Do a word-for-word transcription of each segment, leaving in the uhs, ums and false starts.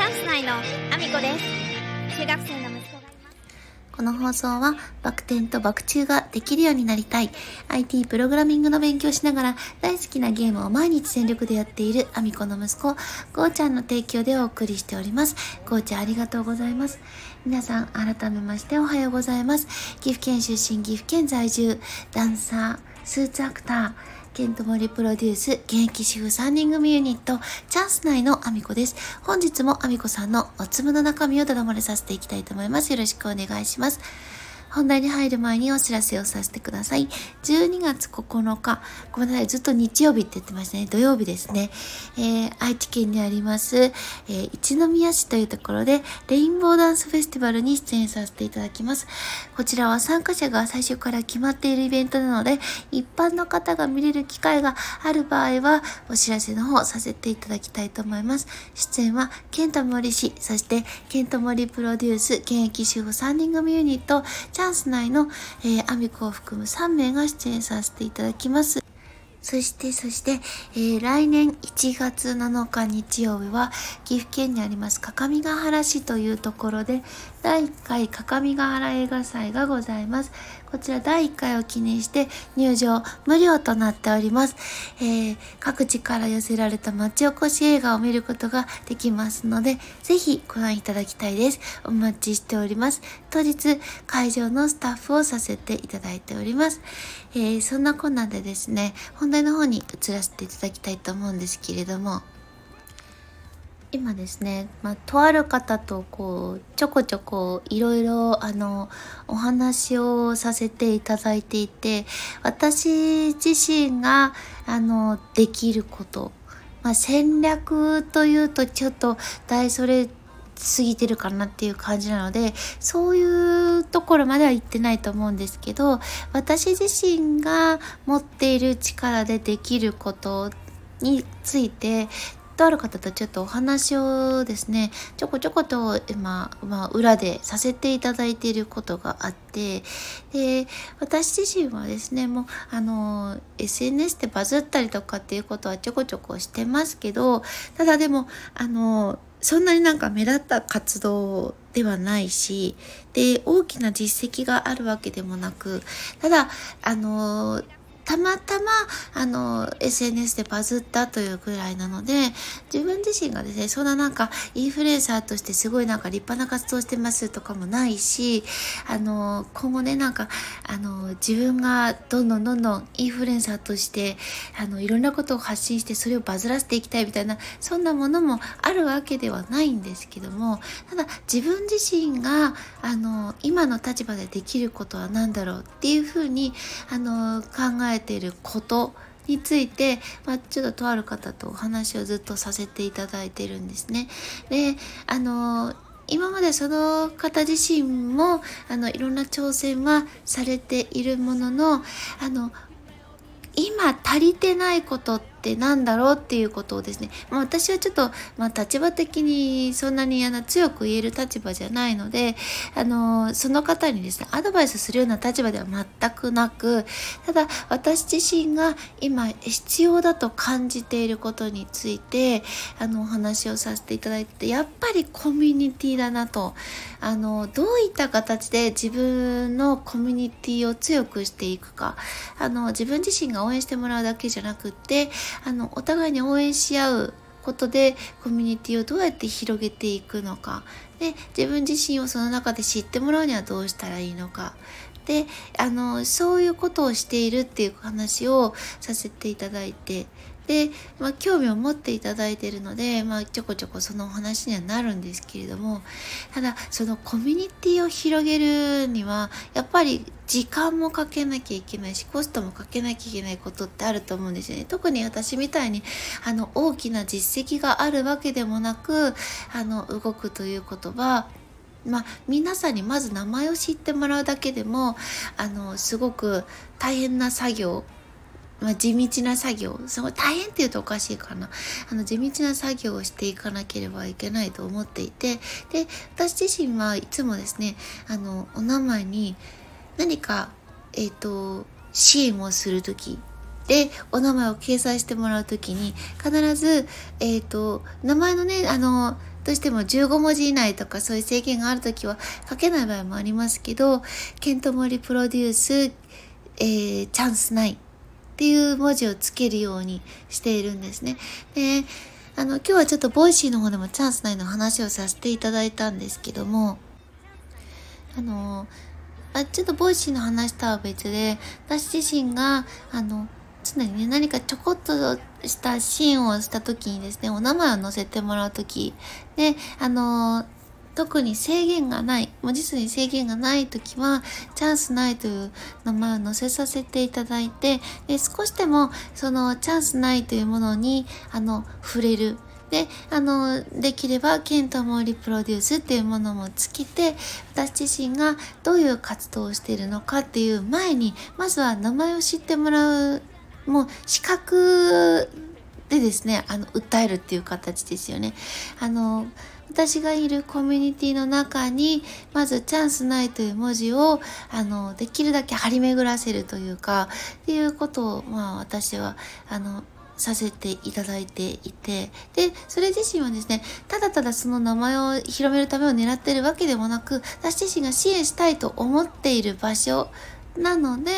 チャンス内のアミコです。中学生の息子がいます。この放送はバク転とバク宙ができるようになりたい、アイティー プログラミングの勉強しながら大好きなゲームを毎日全力でやっているアミコの息子ゴーちゃんの提供でお送りしております。ゴーちゃんありがとうございます。皆さん改めましておはようございます。岐阜県出身、岐阜県在住、ダンサー、スーツアクター、ケントモリプロデュース、現役主婦さんにん組ユニット、チャンス内のアミコです。本日もアミコさんのおつむの中身をだだ漏れさせていきたいと思います。よろしくお願いします。本題に入る前にお知らせをさせてください。じゅうにがつここのか、ごめんなさい、ずっと日曜日って言ってましたね。土曜日ですね。えー、愛知県にあります、えー、一宮市というところで、レインボーダンスフェスティバルに出演させていただきます。こちらは参加者が最初から決まっているイベントなので、一般の方が見れる機会がある場合は、お知らせの方させていただきたいと思います。出演は、ケントモリ氏、そして、ケントモリプロデュース、現役主婦さんにん組ユニット、チャンス内の、えー、アミコを含むさんめいが出演させていただきます。そして、そして、えー、来年いちがつなのか日曜日は、岐阜県にあります、各務原市というところで、だいいっかい各務原映画祭がございます。こちらだいいっかいを記念して入場無料となっております。えー、各地から寄せられた町おこし映画を見ることができますので、ぜひご覧いただきたいです。お待ちしております。当日、会場のスタッフをさせていただいております。えー、そんなこんなでですね、本題の方に移らせていただきたいと思うんですけれども、今ですね、まあ、とある方とこうちょこちょこいろいろあのお話をさせていただいていて、私自身があのできること、まあ、戦略というとちょっと大それ過ぎてるかなっていう感じなので、そういうところまでは行ってないと思うんですけど、私自身が持っている力でできることについてとある方とちょっとお話をですね、ちょこちょこと今、まあ、裏でさせていただいていることがあって、で私自身はですね、もうあの エスエヌエス でバズったりとかっていうことはちょこちょこしてますけど、ただでもあのそんなになんか目立った活動ではないし、で大きな実績があるわけでもなく、ただあのたまたまあの エスエヌエス でバズったというくらいなので、自分自身がですね、そんななんかインフルエンサーとしてすごいなんか立派な活動してますとかもないし、あの今後ね、なんかあの自分がどんどんどんどんインフルエンサーとしてあのいろんなことを発信してそれをバズらせていきたいみたいな、そんなものもあるわけではないんですけども、ただ自分自身があの今の立場でできることは何だろうっていうふうにあの考えていることについて、まあ、ちょっととある方とお話をずっとさせていただいてるんですね。で、あの今までその方自身もあのいろんな挑戦はされているものの、あの今足りてないことってなんだろうっていうことをですね、まあ、私はちょっと、まあ、立場的にそんなにあの強く言える立場じゃないので、あのその方にですねアドバイスするような立場では全くなく、ただ私自身が今必要だと感じていることについてあのお話をさせていただいて、やっぱりコミュニティだなと、あのどういった形で自分のコミュニティを強くしていくか、あの自分自身が応援してもらうだけじゃなくって、あのお互いに応援し合うことでコミュニティをどうやって広げていくのか、で自分自身をその中で知ってもらうにはどうしたらいいのか、であのそういうことをしているっていう話をさせていただいて、で、まあ、興味を持っていただいているので、まあ、ちょこちょこそのお話にはなるんですけれども、ただそのコミュニティを広げるにはやっぱり時間もかけなきゃいけないし、コストもかけなきゃいけないことってあると思うんですよね。特に私みたいにあの大きな実績があるわけでもなく、あの動くということは、まあ、皆さんにまず名前を知ってもらうだけでもあのすごく大変な作業、まあ、地道な作業、すごい大変って言うとおかしいかな、あの地道な作業をしていかなければいけないと思っていて、で私自身はいつもですね、あのお名前に何か、えーと、支援をするときでお名前を掲載してもらうときに必ず、えーと、名前のね、あのどうしてもじゅうごもじ以内とかそういう制限があるときは書けない場合もありますけど、ケントモリプロデュース、えー、チャンスないっていう文字をつけるようにしているんですね。で、あの今日はちょっとボイシーの方でもチャンスないの話をさせていただいたんですけども、あのあちょっとボイシーの話とは別で、私自身があの常にね、何かちょこっとしたシーンをした時にですね、お名前を載せてもらう時で、あの特に制限がない、文字数に制限がないときは、チャンスないという名前を載せさせていただいて、で少しでもそのチャンスないというものにあの触れる。で、あのできればケントモリプロデュースっていうものも尽きて、私自身がどういう活動をしているのかっていう前に、まずは名前を知ってもらう、もう資格でですね、あの訴えるっていう形ですよね。あの私がいるコミュニティの中に、まずチャンスないという文字をあのできるだけ張り巡らせるというかっていうことを、まあ私はあのさせていただいていて、でそれ自身はですね、ただただその名前を広めるためを狙っているわけでもなく、私自身が支援したいと思っている場所なので、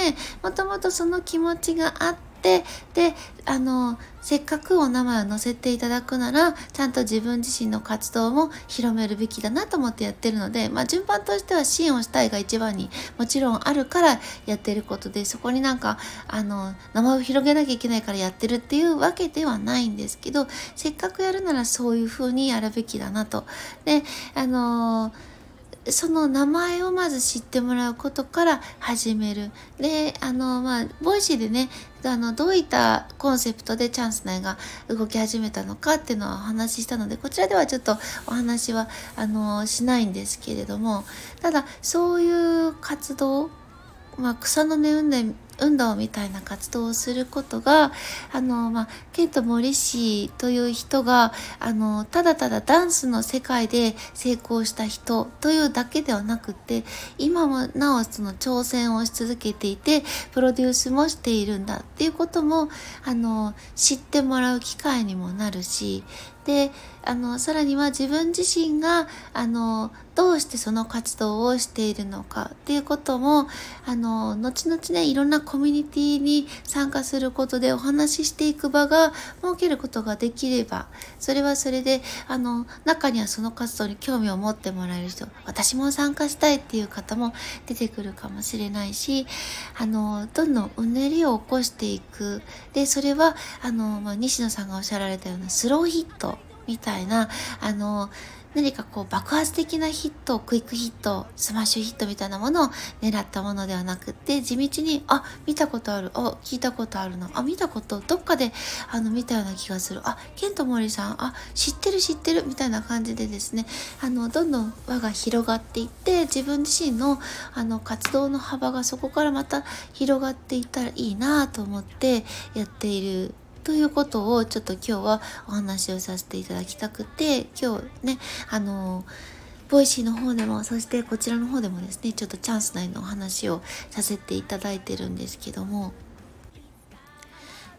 もともとその気持ちがあって、で、で、あのせっかくお名前を載せていただくなら、ちゃんと自分自身の活動も広めるべきだなと思ってやってるので、まあ順番としては支援をしたいが一番にもちろんあるからやってることで、そこになんかあの名前を広げなきゃいけないからやってるっていうわけではないんですけど、せっかくやるならそういうふうにやるべきだなと。で、あのその名前をまず知ってもらうことから始める。で、あのまあボイシーでね、あのどういったコンセプトでチャンス内が動き始めたのかっていうのはお話ししたので、こちらではちょっとお話はあのしないんですけれども、ただそういう活動、まあ、草の根運動みたいな活動をすることが、あの、まあ、ケント・モリ氏という人が、あの、ただただダンスの世界で成功した人というだけではなくて、今もなおその挑戦をし続けていて、プロデュースもしているんだっていうことも、あの、知ってもらう機会にもなるし、で、あの、さらには自分自身が、あの、どうしてその活動をしているのかっていうことも、あの、後々ね、いろんなコミュニティに参加することでお話ししていく場が設けることができれば、それはそれで、あの、中にはその活動に興味を持ってもらえる人、私も参加したいっていう方も出てくるかもしれないし、あの、どんどんうねりを起こしていく。で、それは、あの、まあ、西野さんがおっしゃられたようなスローヒットみたいな、あの、何かこう爆発的なヒット、クイックヒット、スマッシュヒットみたいなものを狙ったものではなくて、地道に、あ、見たことある、あ、聞いたことあるな、あ、見たこと、どっかであの見たような気がする、あ、ケント・モリさん、あ、知ってる知ってるみたいな感じでですね、あの、どんどん輪が広がっていって、自分自身のあの活動の幅がそこからまた広がっていったらいいなと思ってやっている。ということをちょっと今日はお話をさせていただきたくて、今日ね、あのボイシーの方でも、そしてこちらの方でもですね、ちょっとチャンス内のお話をさせていただいてるんですけども、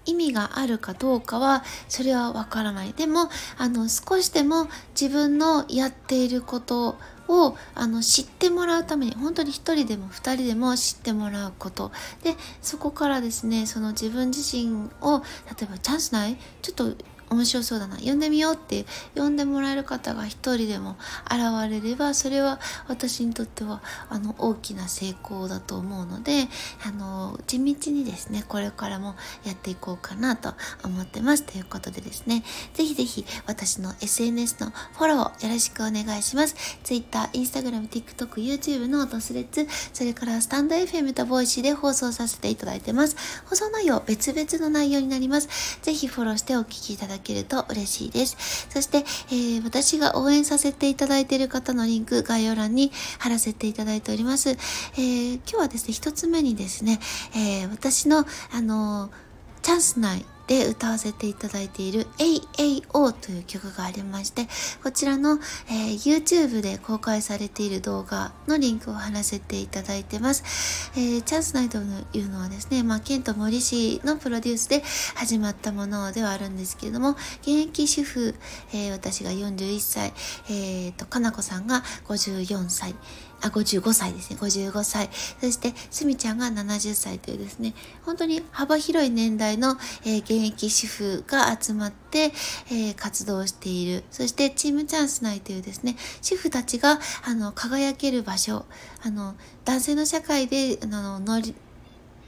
意味があるかどうかはそれはわからない。でもあの少しでも自分のやっていることをあの知ってもらうために、本当に一人でも二人でも知ってもらうことで、そこからですね、その自分自身を、例えばチャンスない?ちょっと面白そうだな、呼んでみようって呼んでもらえる方が一人でも現れれば、それは私にとってはあの大きな成功だと思うので、あの地道にですね、これからもやっていこうかなと思ってます。ということでですね、ぜひぜひ私の エスエヌエス のフォローをよろしくお願いします。Twitter、Instagram、TikTok、YouTube のドスレッツ、それからスタンド エフエム とボイシーで放送させていただいてます。放送内容別々の内容になります。ぜひフォローしてお聞きいただきけると嬉しいです。そして、えー、私が応援させていただいている方のリンク、概要欄に貼らせていただいております。えー、今日はですね、一つ目にですね、えー、私のあのー、チャンス内で歌わせていただいている エーエーオー という曲がありまして、こちらの、えー、YouTube で公開されている動画のリンクを貼らせていただいてます。えー、チャンスナイトというのはですね、まあ、ケント・モリ氏のプロデュースで始まったものではあるんですけれども、現役主婦、えー、私がよんじゅういっさい、えー、とかなこさんがごじゅうよんさい、あ、ごじゅうごさいですね。ごじゅうごさい。そして、すみちゃんがななじゅっさいというですね、本当に幅広い年代の、えー、現役主婦が集まって、えー、活動している。そして、チームチャンス内というですね、主婦たちが、あの、輝ける場所、あの、男性の社会で、あの、乗り、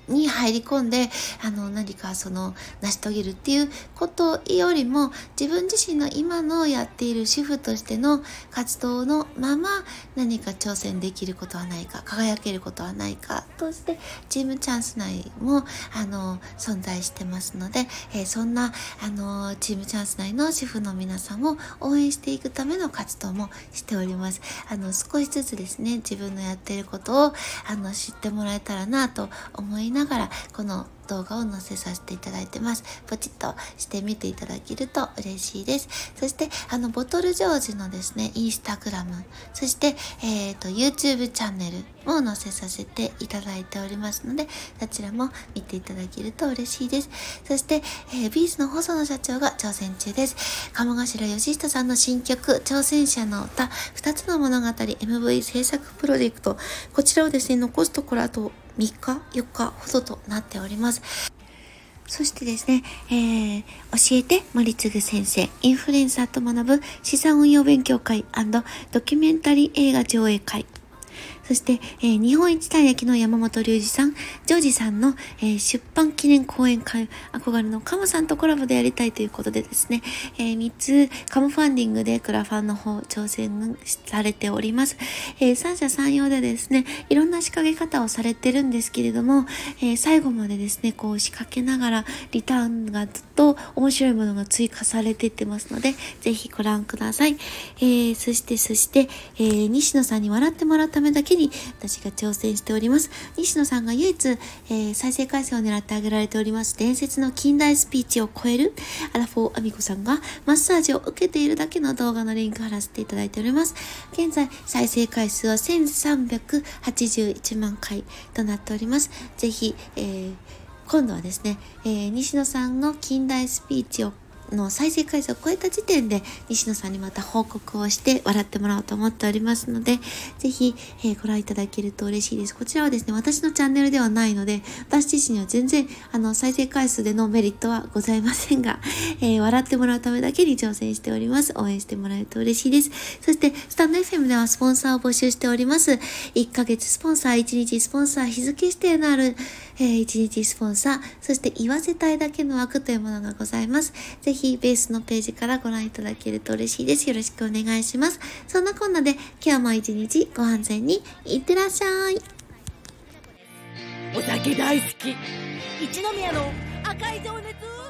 に入り込んで、あの、何かその、成し遂げるっていうことよりも、自分自身の今のやっている主婦としての活動のまま、何か挑戦できることはないか、輝けることはないか、として、チームチャンス内も、あの、存在してますので、えー、そんな、あの、チームチャンス内の主婦の皆さんを応援していくための活動もしております。あの、少しずつですね、自分のやっていることを、あの、知ってもらえたらなと思いながらこの動画を載せさせていただいてます。ポチッとして見ていただけると嬉しいです。そしてあのボトルジョージのですね、インスタグラム、そして、えーと、YouTube チャンネルも載せさせていただいておりますので、そちらも見ていただけると嬉しいです。そして、えー、ビーズの細野社長が挑戦中です。鴨頭義久さんの新曲、挑戦者の歌、ふたつの物語 エムブイ 制作プロジェクト、こちらをですね、残すところあとみっかよっかほどとなっております。そしてですね、えー、教えて森次先生、インフルエンサーと学ぶ資産運用勉強会&ドキュメンタリー映画上映会。そして、えー、日本一たい焼きの山本龍二さん、ジョージさんの、えー、出版記念講演会、憧れのカモさんとコラボでやりたいということでですね、えー、みっつカモファンディングでクラファンの方挑戦されております。えー、三者三様でですね、いろんな仕掛け方をされてるんですけれども、えー、最後までですね、こう仕掛けながらリターンがずっと面白いものが追加されていってますので、ぜひご覧ください。えー、そして、そして、えー、西野さんに笑ってもらうためだけに私が挑戦しております。西野さんが唯一、えー、再生回数を狙ってあげられております伝説の近代スピーチを超えるアラフォーアミコさんがマッサージを受けているだけの動画のリンク貼らせていただいております。現在再生回数はせんさんびゃくはちじゅういちまんかいとなっております。ぜひ、えー、今度はですね、えー、西野さんの近代スピーチをの再生回数を超えた時点で西野さんにまた報告をして笑ってもらおうと思っておりますので、ぜひ、えー、ご覧いただけると嬉しいです。こちらはですね、私のチャンネルではないので、私自身には全然あの再生回数でのメリットはございませんが、えー、笑ってもらうためだけに挑戦しております。応援してもらえると嬉しいです。そしてスタンド エフエム ではスポンサーを募集しております。いっかげつスポンサー、いちにちスポンサー、日付指定のある、えー、いちにちスポンサー、そして言わせたいだけの枠というものがございます。ぜひベースのページからご覧いただけると嬉しいです。よろしくお願いします。そんなこんなで今日も一日ご安全にいってらっしゃい。お酒大好き一宮の赤い情熱。